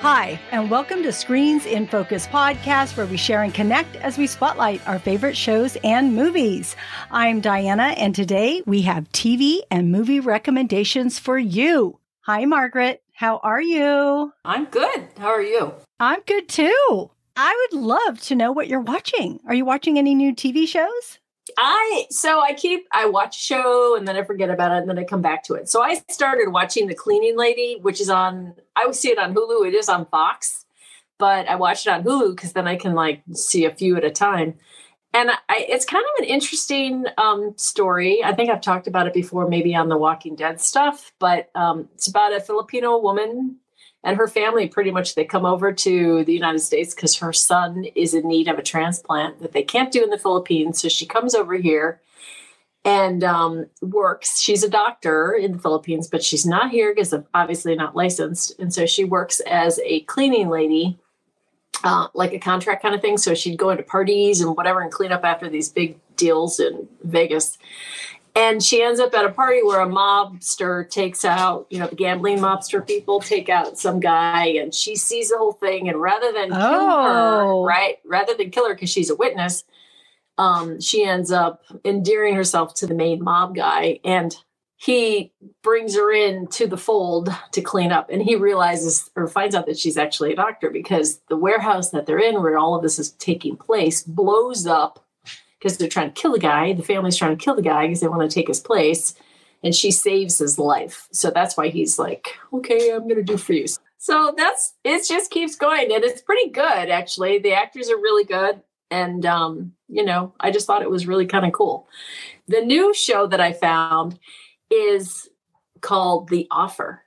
Hi, and welcome to Screens in Focus podcast, where we share and connect as we spotlight our favorite shows and movies. I'm Diana, and today we have TV and movie recommendations for you. Hi, Margaret. How are you? I'm good. How are you? I'm good, too. I would love to know what you're watching. Are you watching any new TV shows? I watch a show and then I forget about it and then I come back to it. So I started watching The Cleaning Lady, which is on, I would see it on Hulu. It is on Fox, but I watched it on Hulu because then I can see a few at a time. And it's kind of an interesting story. I think I've talked about it before, maybe on the Walking Dead stuff, but it's about a Filipino woman and her family. Pretty much they come over to the United States because her son is in need of a transplant that they can't do in the Philippines. So she comes over here and works. She's a doctor in the Philippines, but she's not here because they're obviously not licensed. And so she works as a cleaning lady, like a contract kind of thing. So she'd go into parties and whatever and clean up after these big deals in Vegas. And she ends up at a party where a mobster takes out, the gambling mobster people take out some guy, and she sees the whole thing. And rather than kill her, right? Rather than kill her because she's a witness, she ends up endearing herself to the main mob guy. And he brings her in to the fold to clean up. And he realizes or finds out that she's actually a doctor because the warehouse that they're in where all of this is taking place blows up. Because they're trying to kill the guy. The family's trying to kill the guy because they want to take his place. And she saves his life. So that's why he's like, okay, I'm going to do for you. So it just keeps going. And it's pretty good, actually. The actors are really good. And, I just thought it was really kind of cool. The new show that I found is called The Offer.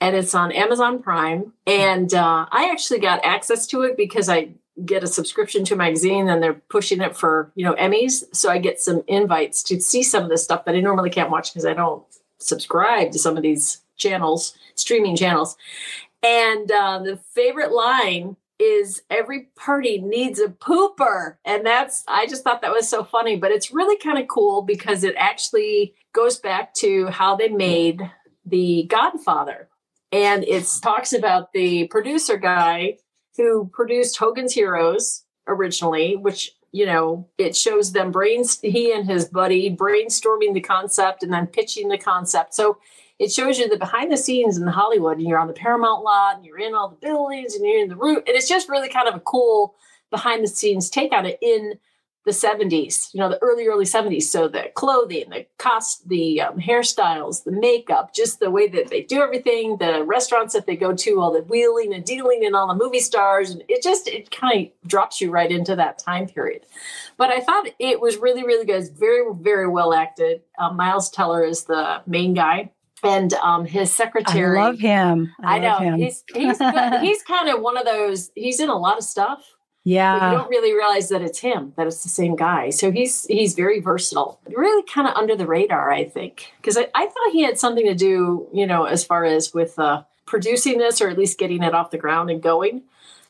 And it's on Amazon Prime. And I actually got access to it because I get a subscription to a magazine and they're pushing it for, Emmys. So I get some invites to see some of this stuff that I normally can't watch because I don't subscribe to some of these channels, streaming channels. And the favorite line is every party needs a pooper. And I just thought that was so funny, but it's really kind of cool because it actually goes back to how they made The Godfather. And it talks about the producer guy who produced Hogan's Heroes originally, which, it shows them he and his buddy brainstorming the concept and then pitching the concept. So it shows you the behind the scenes in Hollywood, and you're on the Paramount lot and you're in all the buildings and you're in the roof. And it's just really kind of a cool behind the scenes take on it in the 70s, the early 70s. So the clothing, the cost, the hairstyles, the makeup, just the way that they do everything, the restaurants that they go to, all the wheeling and dealing and all the movie stars. And it kind of drops you right into that time period. But I thought it was really, really good. It's very, very well acted. Miles Teller is the main guy. And his secretary. I love him. I know. He's good. He's kind of one of those, he's in a lot of stuff. Yeah. But you don't really realize that it's him, that it's the same guy. So he's very versatile, really kind of under the radar, I think, because I thought he had something to do, as far as with producing this or at least getting it off the ground and going.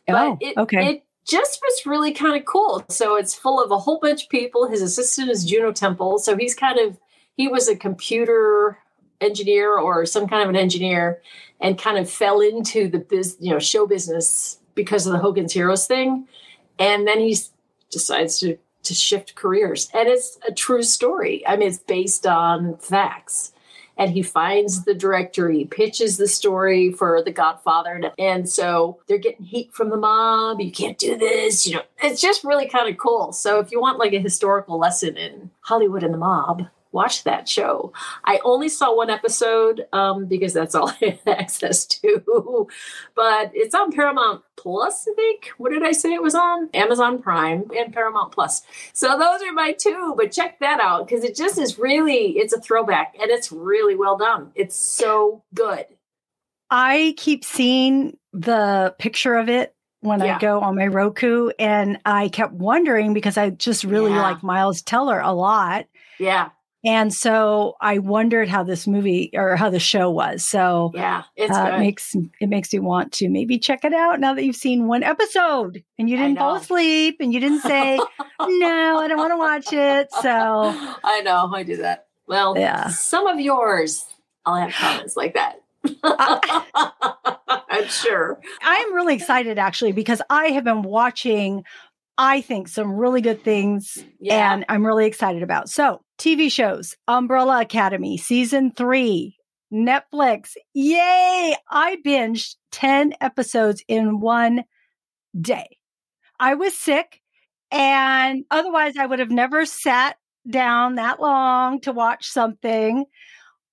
It just was really kind of cool. So it's full of a whole bunch of people. His assistant is Juno Temple. So he's he was a computer engineer or some kind of an engineer and kind of fell into the show business because of the Hogan's Heroes thing. And then he decides to shift careers. And it's a true story. I mean, it's based on facts. And he finds the director. He pitches the story for The Godfather. And so they're getting heat from the mob. You can't do this. It's just really kind of cool. So if you want a historical lesson in Hollywood and the mob, watch that show. I only saw one episode because that's all I had access to. But it's on Paramount Plus, I think. What did I say it was on? Amazon Prime and Paramount Plus. So those are my two. But check that out because it just is really, it's a throwback and it's really well done. It's so good. I keep seeing the picture of it when I go on my Roku. And I kept wondering because I just really like Miles Teller a lot. Yeah. And so I wondered how this movie or how the show was. So it's good. It makes me want to maybe check it out now that you've seen one episode and you didn't fall asleep and you didn't say, no, I don't want to watch it. So I know I do that. Well, some of yours, I'll have comments like that. I I'm sure. I'm really excited, actually, because I have been watching, I think, some really good things, and I'm really excited about. So, TV shows, Umbrella Academy, season 3, Netflix. Yay! I binged 10 episodes in one day. I was sick, and otherwise I would have never sat down that long to watch something,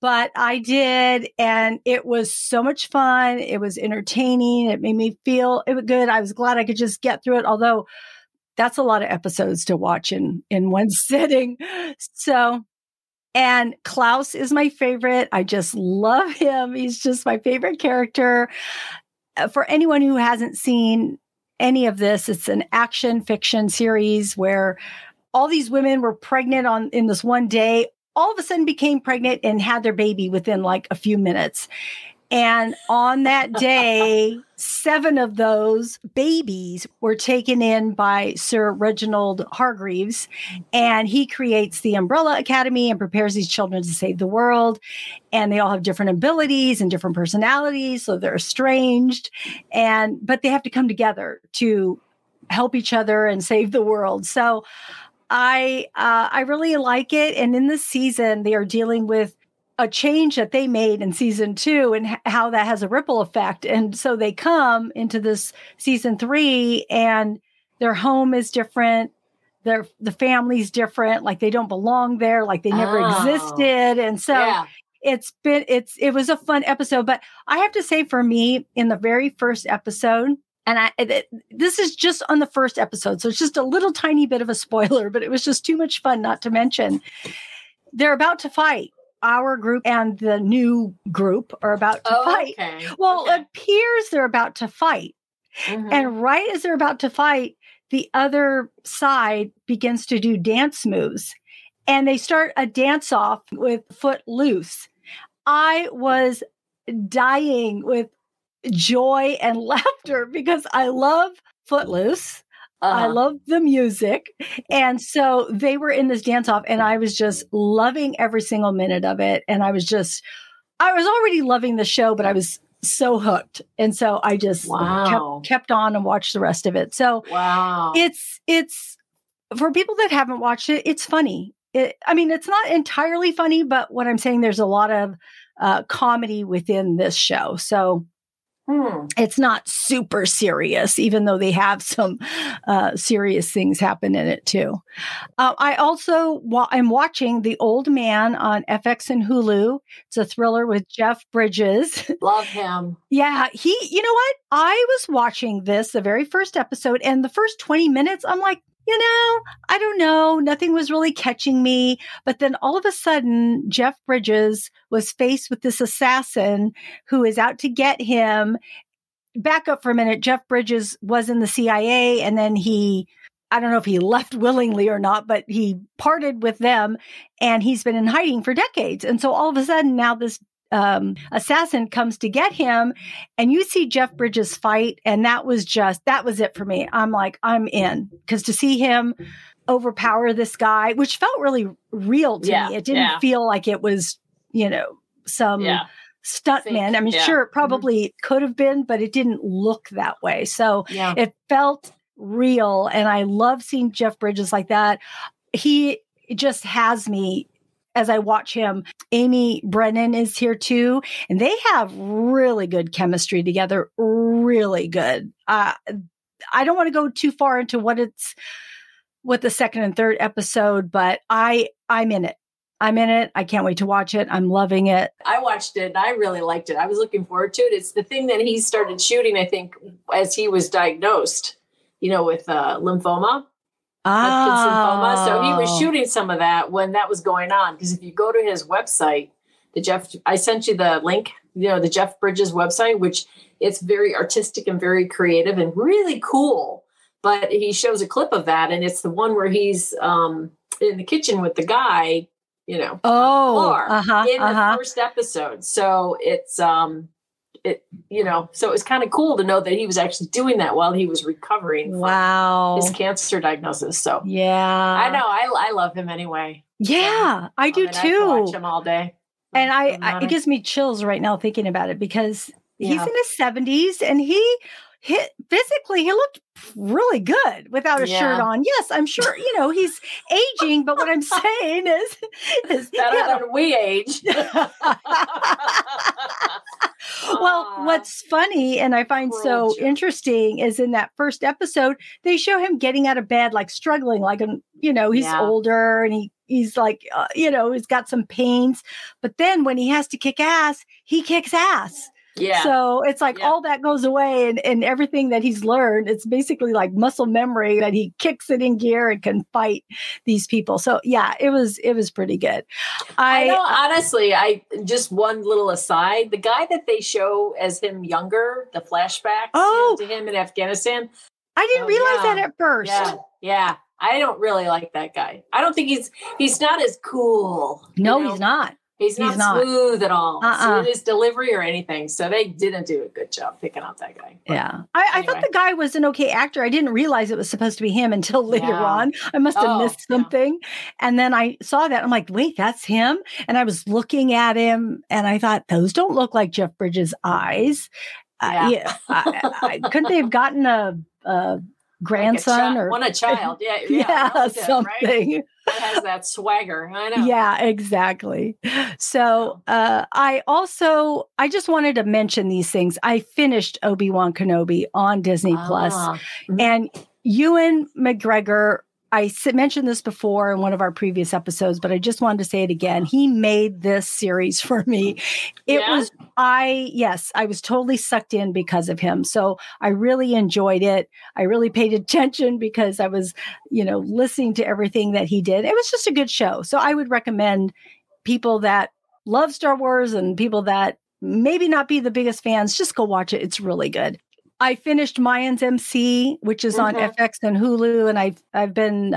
but I did, and it was so much fun. It was entertaining. It made me feel good. I was glad I could just get through it, although that's a lot of episodes to watch in one sitting. So, and Klaus is my favorite. I just love him. He's just my favorite character. For anyone who hasn't seen any of this, it's an action fiction series where all these women were pregnant in this one day, all of a sudden became pregnant and had their baby within like a few minutes. And on that day, 7 of those babies were taken in by Sir Reginald Hargreeves, and he creates the Umbrella Academy and prepares these children to save the world. And they all have different abilities and different personalities, so they're estranged, but they have to come together to help each other and save the world. So I really like it. And in this season, they are dealing with a change that they made in season 2 and how that has a ripple effect. And so they come into this season 3 and their home is different. The family's different. Like they don't belong there. Like they never existed. And so it was a fun episode, but I have to say for me in the very first episode, and this is just on the first episode, so it's just a little tiny bit of a spoiler, but it was just too much fun not to mention. They're about to fight. Our group and the new group are about to fight. Okay. Well, it appears they're about to fight. Mm-hmm. And right as they're about to fight, the other side begins to do dance moves. And they start a dance off with Footloose. I was dying with joy and laughter because I love Footloose. I love the music. And so they were in this dance off and I was just loving every single minute of it. And I was already loving the show, but I was so hooked. And so I just kept on and watched the rest of it. So it's for people that haven't watched it, it's funny. It's not entirely funny, but what I'm saying, there's a lot of comedy within this show. So it's not super serious, even though they have some serious things happen in it, too. I'm watching The Old Man on FX and Hulu. It's a thriller with Jeff Bridges. Love him. Yeah. You know what? I was watching this, the very first episode, and the first 20 minutes, I'm like, I don't know. Nothing was really catching me. But then all of a sudden, Jeff Bridges was faced with this assassin who is out to get him. Back up for a minute. Jeff Bridges was in the CIA, and then I don't know if he left willingly or not, but he parted with them, and he's been in hiding for decades. And so all of a sudden now this assassin comes to get him, and you see Jeff Bridges fight. And that was it for me. I'm like, I'm in, because to see him overpower this guy, which felt really real to me. It didn't feel like it was, some stuntman. I mean, sure, it probably could have been, but it didn't look that way. So it felt real. And I love seeing Jeff Bridges like that. He just has me as I watch him. Amy Brennan is here too, and they have really good chemistry together. Really good. I don't want to go too far into what the second and third episode, but I'm in it. I'm in it. I can't wait to watch it. I'm loving it. I watched it and I really liked it. I was looking forward to it. It's the thing that he started shooting, I think, as he was diagnosed, with lymphoma. Lymphoma. So he was shooting some of that when that was going on. Because if you go to his website, I sent you the link, the Jeff Bridges website, which it's very artistic and very creative and really cool. But he shows a clip of that, and it's the one where he's in the kitchen with the guy, the first episode. So it's so it was kind of cool to know that he was actually doing that while he was recovering from his cancer diagnosis. So I know I love him anyway. I do too. I watch him all day. And it gives me chills right now thinking about it, because Yeah. He's in his 70s, and physically, he looked really good without a shirt on. Yes, I'm sure, he's aging, but what I'm saying is better than we age. Well, what's funny, and I find so interesting, is in that first episode, they show him getting out of bed, like struggling, like, he's older, and he's like, he's got some pains. But then when he has to kick ass, he kicks ass. Yeah. So it's like all that goes away, and everything that he's learned, it's basically like muscle memory that he kicks it in gear and can fight these people. So yeah, it was pretty good. I know, honestly, I just one little aside, the guy that they show as him younger, the flashbacks to him in Afghanistan. I didn't realize that at first. Yeah. Yeah. I don't really like that guy. I don't think he's not as cool. No, he's not. He's not smooth at all. Smooth his delivery or anything. So they didn't do a good job picking out that guy. But yeah. I thought the guy was an okay actor. I didn't realize it was supposed to be him until later on. I must have missed something. And then I saw that. I'm like, wait, that's him. And I was looking at him and I thought, those don't look like Jeff Bridges' eyes. Couldn't they have gotten a grandson a child. Yeah something. Right? It has that swagger. I know. Yeah, exactly. So I just wanted to mention these things. I finished Obi-Wan Kenobi on Disney Plus, and Ewan McGregor, I mentioned this before in one of our previous episodes, but I just wanted to say it again. He made this series for me. I was totally sucked in because of him. So I really enjoyed it. I really paid attention because I was, listening to everything that he did. It was just a good show. So I would recommend people that love Star Wars and people that maybe not be the biggest fans, just go watch it. It's really good. I finished Mayans MC, which is on FX and Hulu, and I've been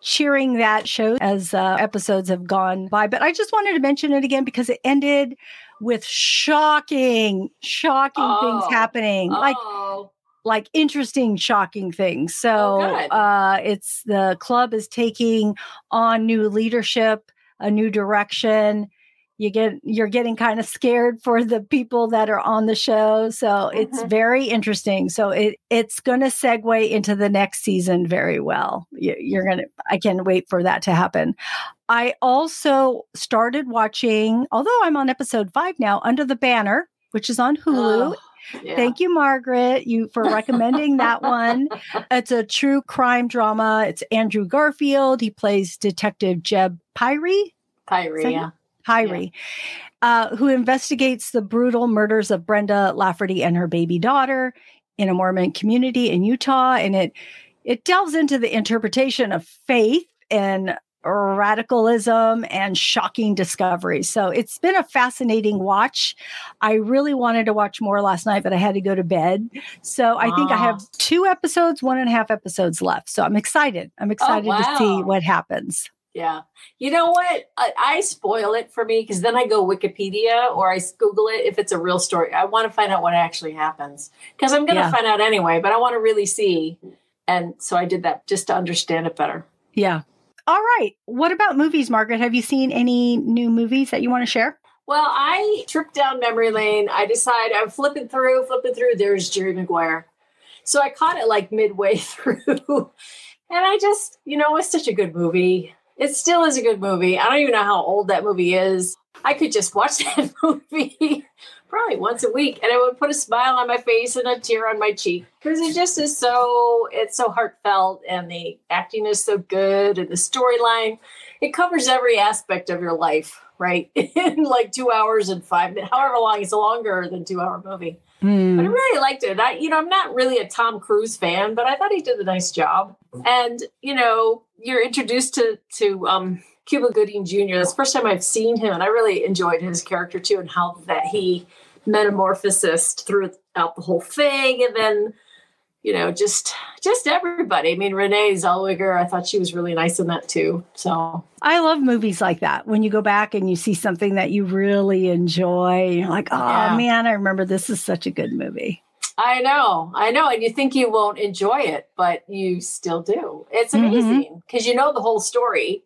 cheering that show as episodes have gone by. But I just wanted to mention it again because it ended with shocking things happening, like interesting, shocking things. So it's the club is taking on new leadership, a new direction. You're getting kind of scared for the people that are on the show. So it's very interesting. So it's going to segue into the next season very well. I can't wait for that to happen. I also started watching, although I'm on episode 5 now, Under the Banner, which is on Hulu. Yeah. Thank you, Margaret, for recommending that one. It's a true crime drama. It's Andrew Garfield. He plays Detective Jeb Pyrie. Who investigates the brutal murders of Brenda Lafferty and her baby daughter in a Mormon community in Utah. And it delves into the interpretation of faith and radicalism and shocking discoveries. So it's been a fascinating watch. I really wanted to watch more last night, but I had to go to bed. So I think I have 1.5 episodes left. So I'm excited. To see what happens. Yeah. You know what? I spoil it for me because then I go Wikipedia or I Google it if it's a real story. I want to find out what actually happens because I'm going to find out anyway, but I want to really see. And so I did that just to understand it better. Yeah. All right. What about movies, Margaret? Have you seen any new movies that you want to share? Well, I tripped down memory lane. I decide I'm flipping through. There's Jerry Maguire. So I caught it like midway through and I just, it's such a good movie. It still is a good movie. I don't even know how old that movie is. I could just watch that movie probably once a week, and it would put a smile on my face and a tear on my cheek because it just is it's so heartfelt, and the acting is so good, and the storyline, it covers every aspect of your life, right? In like 2 hours and 5 minutes, however long. It's a longer than 2 hour movie. But I really liked it. I'm not really a Tom Cruise fan, but I thought he did a nice job. And, you're introduced to Cuba Gooding Jr. That's the first time I've seen him. And I really enjoyed his character, too, and how that he metamorphosized throughout the whole thing. And then, just everybody. I mean, Renee Zellweger, I thought she was really nice in that, too. So I love movies like that. When you go back and you see something that you really enjoy, you're like, man, I remember this is such a good movie. I know. And you think you won't enjoy it, but you still do. It's amazing because the whole story,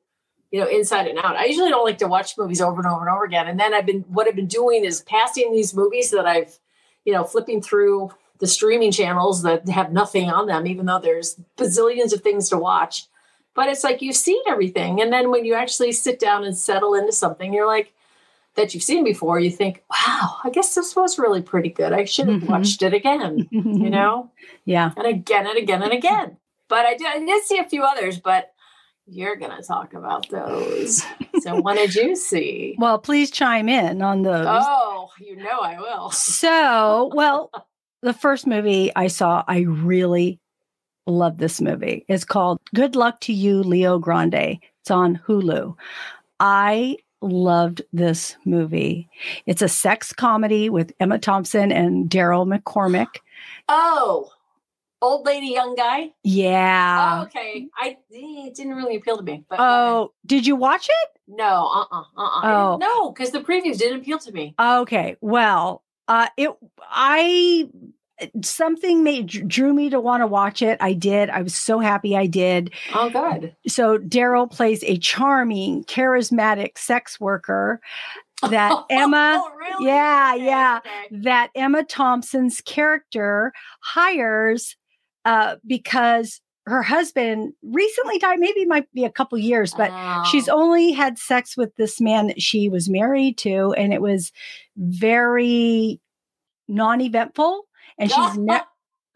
inside and out. I usually don't like to watch movies over and over and over again. And then what I've been doing is passing these movies that I've you know, flipping through the streaming channels that have nothing on them, even though there's bazillions of things to watch. But it's like, you've seen everything. And then when you actually sit down and settle into something, you're like, that you've seen before, you think, wow, I guess this was really pretty good. I should have watched it again, you know? Yeah. And again and again and again. But I did see a few others, but you're going to talk about those. So what did you see? Well, please chime in on those. Oh, you know I will. So, well, the first movie I saw, I really love this movie. It's called Good Luck to You, Leo Grande. It's on Hulu. I loved this movie. It's a sex comedy with Emma Thompson and Daryl McCormick. Oh, old lady, young guy? Yeah. Oh, okay. It didn't really appeal to me. But oh, did you watch it? No. Oh. No, because the previews didn't appeal to me. Okay. Well, something drew me to want to watch it. I did. I was so happy I did. Oh, good. So Daryl plays a charming, charismatic sex worker that Emma, oh, really? That Emma Thompson's character hires because her husband recently died. Maybe it might be a couple years, but she's only had sex with this man that she was married to, and it was very non-eventful.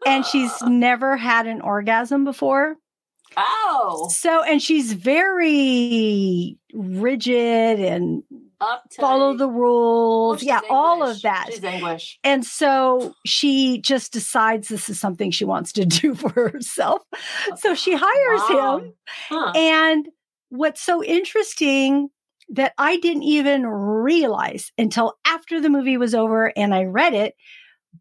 And she's never had an orgasm before. Oh. So, and she's very rigid and uptight. Follow the rules. Oh, yeah, English. All of that. She's English. And so she just decides this is something she wants to do for herself. So she hires him. Huh. And what's so interesting that I didn't even realize until after the movie was over and I read it,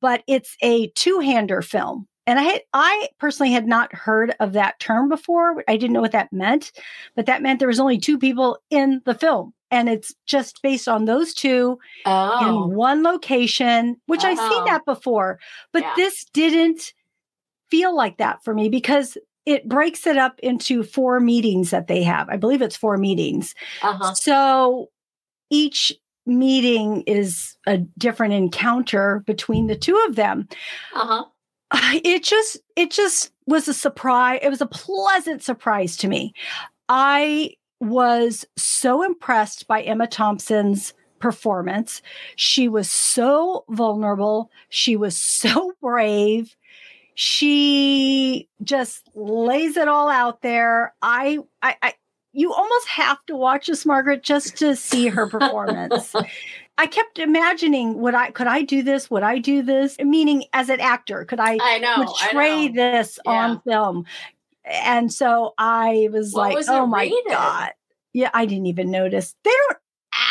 but it's a two-hander film. And I personally had not heard of that term before. I didn't know what that meant, but that meant there was only two people in the film. And it's just based on those two in one location, which I've seen that before. But this didn't feel like that for me because it breaks it up into four meetings that they have. I believe it's four meetings. So each meeting is a different encounter between the two of them. It just was a surprise. It was a pleasant surprise to me. I was so impressed by Emma Thompson's performance. She was so vulnerable. She was so brave. She just lays it all out there. You almost have to watch this, Margaret, just to see her performance. I kept imagining, would I do this? Meaning, as an actor, could I portray this on film? And so I was oh my God. Yeah, I didn't even notice. They don't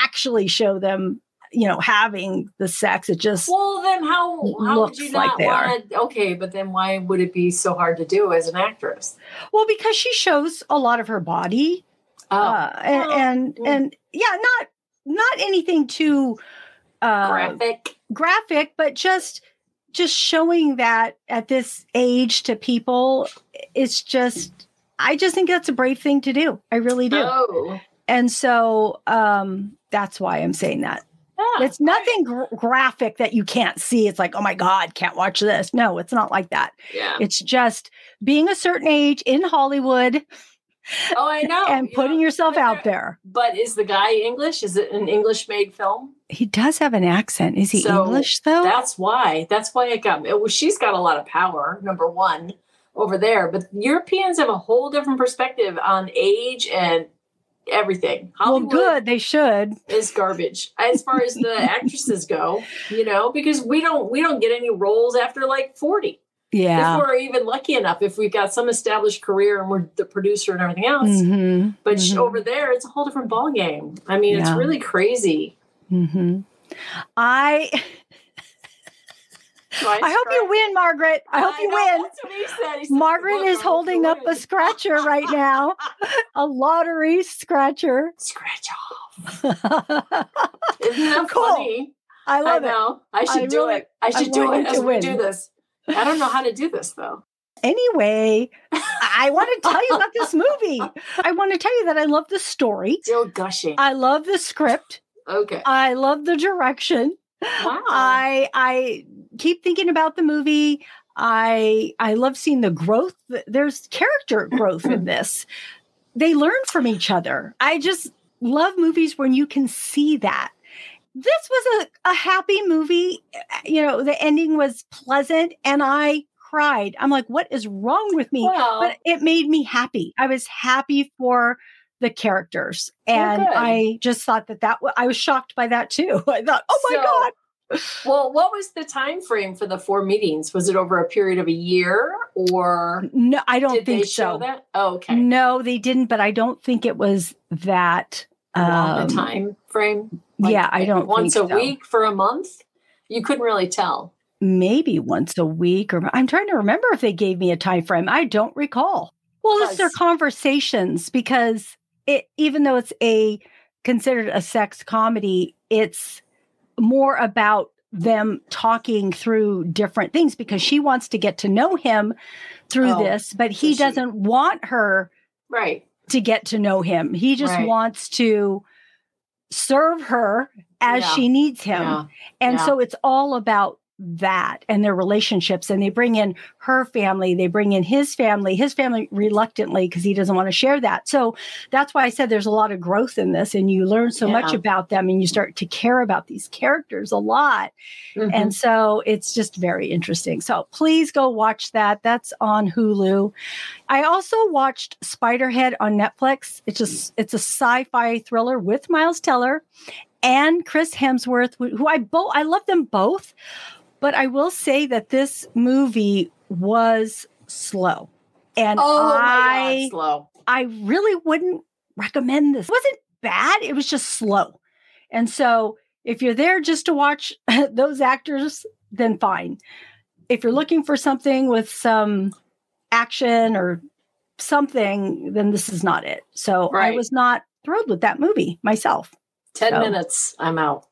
actually show them, you know, having the sex. It just then how would you not want to? Okay, but then why would it be so hard to do as an actress? Well, because she shows a lot of her body. Not anything too graphic, but just showing that at this age to people, it's just, I just think that's a brave thing to do. I really do. Oh. And so that's why I'm saying that. Yeah, it's nothing graphic that you can't see. It's like, oh my God, can't watch this. No, it's not like that. Yeah. It's just being a certain age in Hollywood. Oh, I know. And putting yourself out there. But is the guy English? Is it an English-made film? He does have an accent. Is he English, though? That's why it got me. Well, she's got a lot of power, number one, over there. But Europeans have a whole different perspective on age and everything. Hollywood they should. Is garbage as far as the actresses go, you know, because we don't get any roles after like 40. Yeah. If we're even lucky enough, if we've got some established career and we're the producer and everything else, but over there, it's a whole different ball game. I mean, it's really crazy. I hope you win, Margaret. I hope you win. That's what he said. He said Margaret is holding up a scratcher right now. A lottery scratcher. Scratch off. Isn't that funny? I love it. I should do it as we do this. I don't know how to do this, though. Anyway, I want to tell you about this movie. I want to tell you that I love the story. Still gushing. I love the script. Okay. I love the direction. Wow. I keep thinking about the movie. I love seeing the growth. There's character growth in this. They learn from each other. I just love movies when you can see that. This was a happy movie. You know, the ending was pleasant and I cried. I'm like, what is wrong with me? Well, but it made me happy. I was happy for the characters. And I just thought that I was shocked by that too. I thought, oh my God. Well, what was the time frame for the four meetings? Was it over a period of a year or? No, I don't think so. Did they show that? Oh, okay. No, they didn't, but I don't think it was that. The time frame? Like, yeah, I don't think so. Once a week for a month? You couldn't really tell. Maybe once a week, or I'm trying to remember if they gave me a time frame. I don't recall. Well, it's their conversations because even though it's considered a sex comedy, it's more about them talking through different things because she wants to get to know him through this, but he doesn't want her to get to know him. He just wants to serve her as she needs him. Yeah. And so it's all about that and their relationships. And they bring in her family, they bring in his family reluctantly because he doesn't want to share that. So that's why I said there's a lot of growth in this and you learn so much about them and you start to care about these characters a lot. Mm-hmm. And so it's just very interesting. So please go watch that. That's on Hulu. I also watched Spiderhead on Netflix. It's a sci-fi thriller with Miles Teller and Chris Hemsworth, who I love them both. But I will say that this movie was slow. And I really wouldn't recommend this. It wasn't bad. It was just slow. And so if you're there just to watch those actors, then fine. If you're looking for something with some action or something, then this is not it. So I was not thrilled with that movie myself. 10 minutes, I'm out.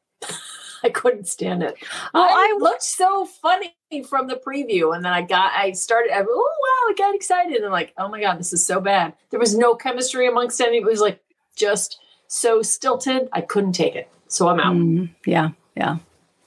I couldn't stand it. Well, I looked so funny from the preview. And then I got excited. And I'm like, oh my God, this is so bad. There was no chemistry amongst anybody. It was like just so stilted. I couldn't take it. So I'm out. Yeah. Yeah.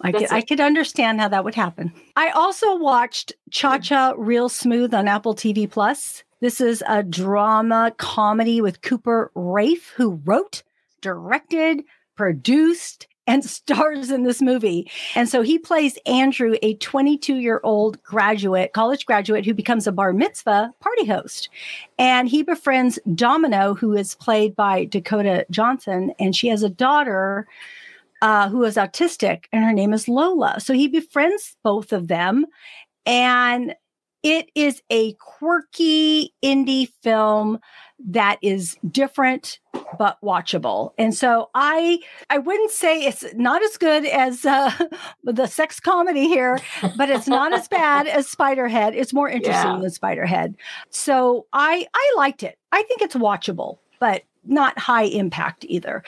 I could understand how that would happen. I also watched Cha Cha Real Smooth on Apple TV Plus. This is a drama comedy with Cooper Rafe, who wrote, directed, produced, and stars in this movie. And so he plays Andrew, a 22-year-old college graduate who becomes a bar mitzvah party host. And he befriends Domino, who is played by Dakota Johnson. And she has a daughter who is autistic, and her name is Lola. So he befriends both of them. And it is a quirky indie film that is different but watchable. And so I wouldn't say it's not as good as the sex comedy here, but it's not as bad as Spiderhead. It's more interesting than Spiderhead. So I liked it. I think it's watchable, but not high impact either.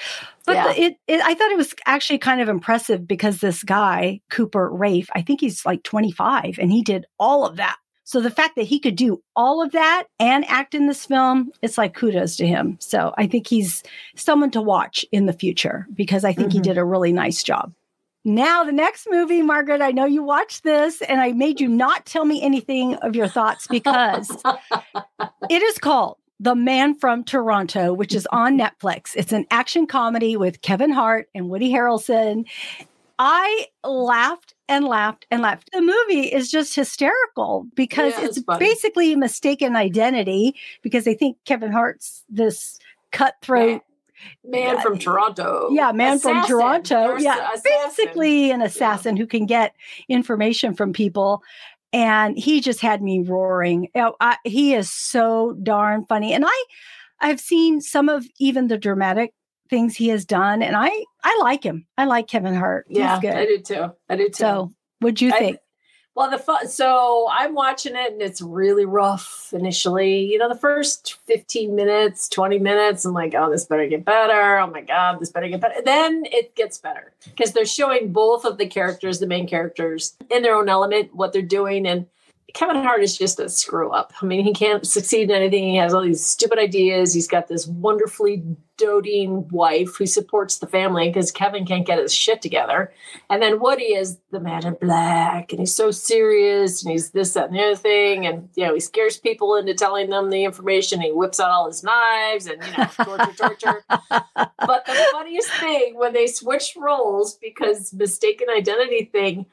But I thought it was actually kind of impressive because this guy, Cooper Rafe, I think he's like 25 and he did all of that. So the fact that he could do all of that and act in this film, it's like kudos to him. So I think he's someone to watch in the future because I think he did a really nice job. Now the next movie, Margaret, I know you watched this and I made you not tell me anything of your thoughts because it is called The Man from Toronto, which is on Netflix. It's an action comedy with Kevin Hart and Woody Harrelson. I laughed and laughed and laughed. The movie is just hysterical because it's basically mistaken identity because they think Kevin Hart's this cutthroat man from Toronto. Yeah, man from Toronto. Yeah, basically an assassin who can get information from people. And he just had me roaring. He is so darn funny. And I've seen some of even the dramatic things he has done. And I like him. I like Kevin Hart. He's good. I did too. So what'd you think? Well, so I'm watching it and it's really rough initially, you know, the first 15 minutes, 20 minutes. I'm like, oh, this better get better. Oh my God, this better get better. Then it gets better because they're showing both of the characters, the main characters in their own element, what they're doing. And Kevin Hart is just a screw up. I mean, he can't succeed in anything. He has all these stupid ideas. He's got this wonderfully doting wife who supports the family because Kevin can't get his shit together. And then Woody is the man in black, and he's so serious, and he's this, that, and the other thing. And, you know, he scares people into telling them the information. He whips out all his knives and, you know, torture. But the funniest thing, when they switched roles, because mistaken identity thing,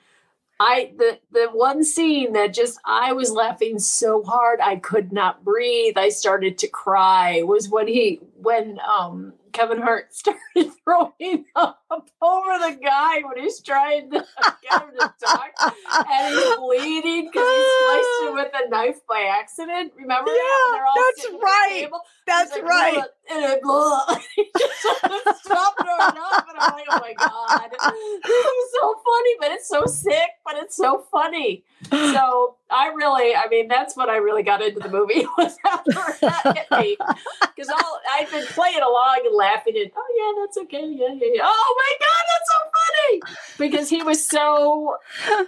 the one scene that just, I was laughing so hard I could not breathe, I started to cry, was when Kevin Hart started throwing up over the guy when he's trying to get him to talk, and he's bleeding because he sliced him with a knife by accident. Remember that? They're all sitting at the table. That's like, right. And he just stopped throwing up, and I'm like, oh my God, this is so funny, but it's so sick, but it's so funny. So that's what I really got into the movie, was after that hit me, because I've been playing along and laughing and, oh yeah, that's okay, yeah. Oh my God, that's so funny, because he was so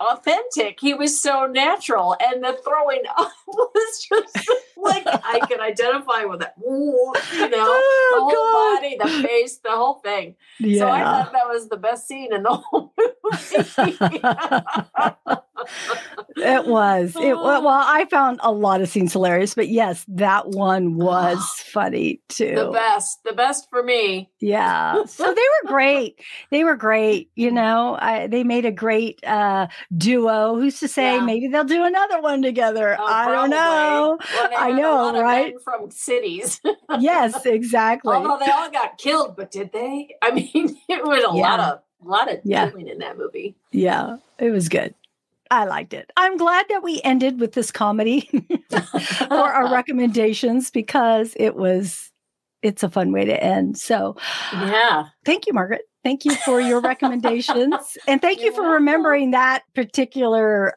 authentic, he was so natural, and the throwing up was just like, I can identify with it. Ooh, you know, the whole body, the face, the whole thing. Yeah. So I thought that was the best scene in the whole movie. It was. Well, I found a lot of scenes hilarious, but yes, that one was funny too. The best for me. Yeah. So they were great. You know, they made a great duo. Who's to say maybe they'll do another one together? I don't know. Well, I know, a lot right? Of men from cities. Yes, exactly. Although they all got killed, but did they? I mean, it was a lot of killing in that movie. Yeah, it was good. I liked it. I'm glad that we ended with this comedy for our recommendations, because it's a fun way to end. So yeah, thank you, Margaret. Thank you for your recommendations. And thank you for remembering that particular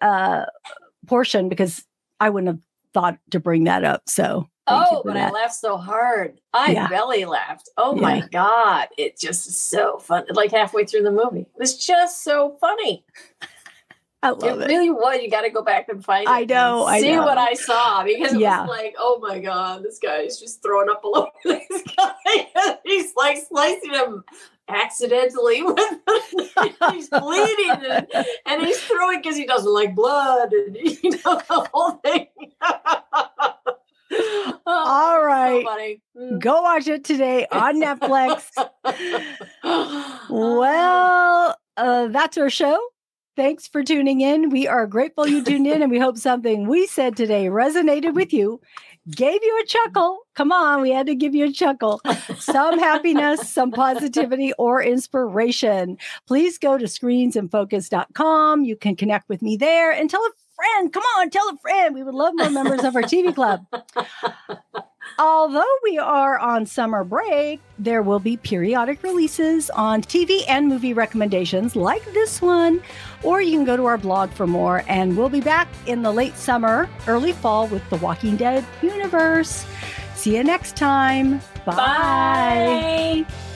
portion, because I wouldn't have thought to bring that up. So I laughed so hard. I belly laughed. Oh my God. It just is so fun. Like halfway through the movie, it was just so funny. I love it. It really was. You got to go back and find it. I know. See what I saw, because it was like, oh my God, this guy is just throwing up all over this guy. He's like slicing him accidentally with he's bleeding and he's throwing because he doesn't like blood, and you know, the whole thing. All right. So go watch it today on Netflix. Well, that's our show. Thanks for tuning in. We are grateful you tuned in, and we hope something we said today resonated with you, gave you a chuckle. Come on, we had to give you a chuckle. Some happiness, some positivity, or inspiration. Please go to screensandfocus.com. You can connect with me there and tell a friend. Come on, tell a friend. We would love more members of our TV club. Although we are on summer break, there will be periodic releases on TV and movie recommendations like this one, or you can go to our blog for more. And we'll be back in the late summer, early fall with The Walking Dead universe. See you next time. Bye. Bye.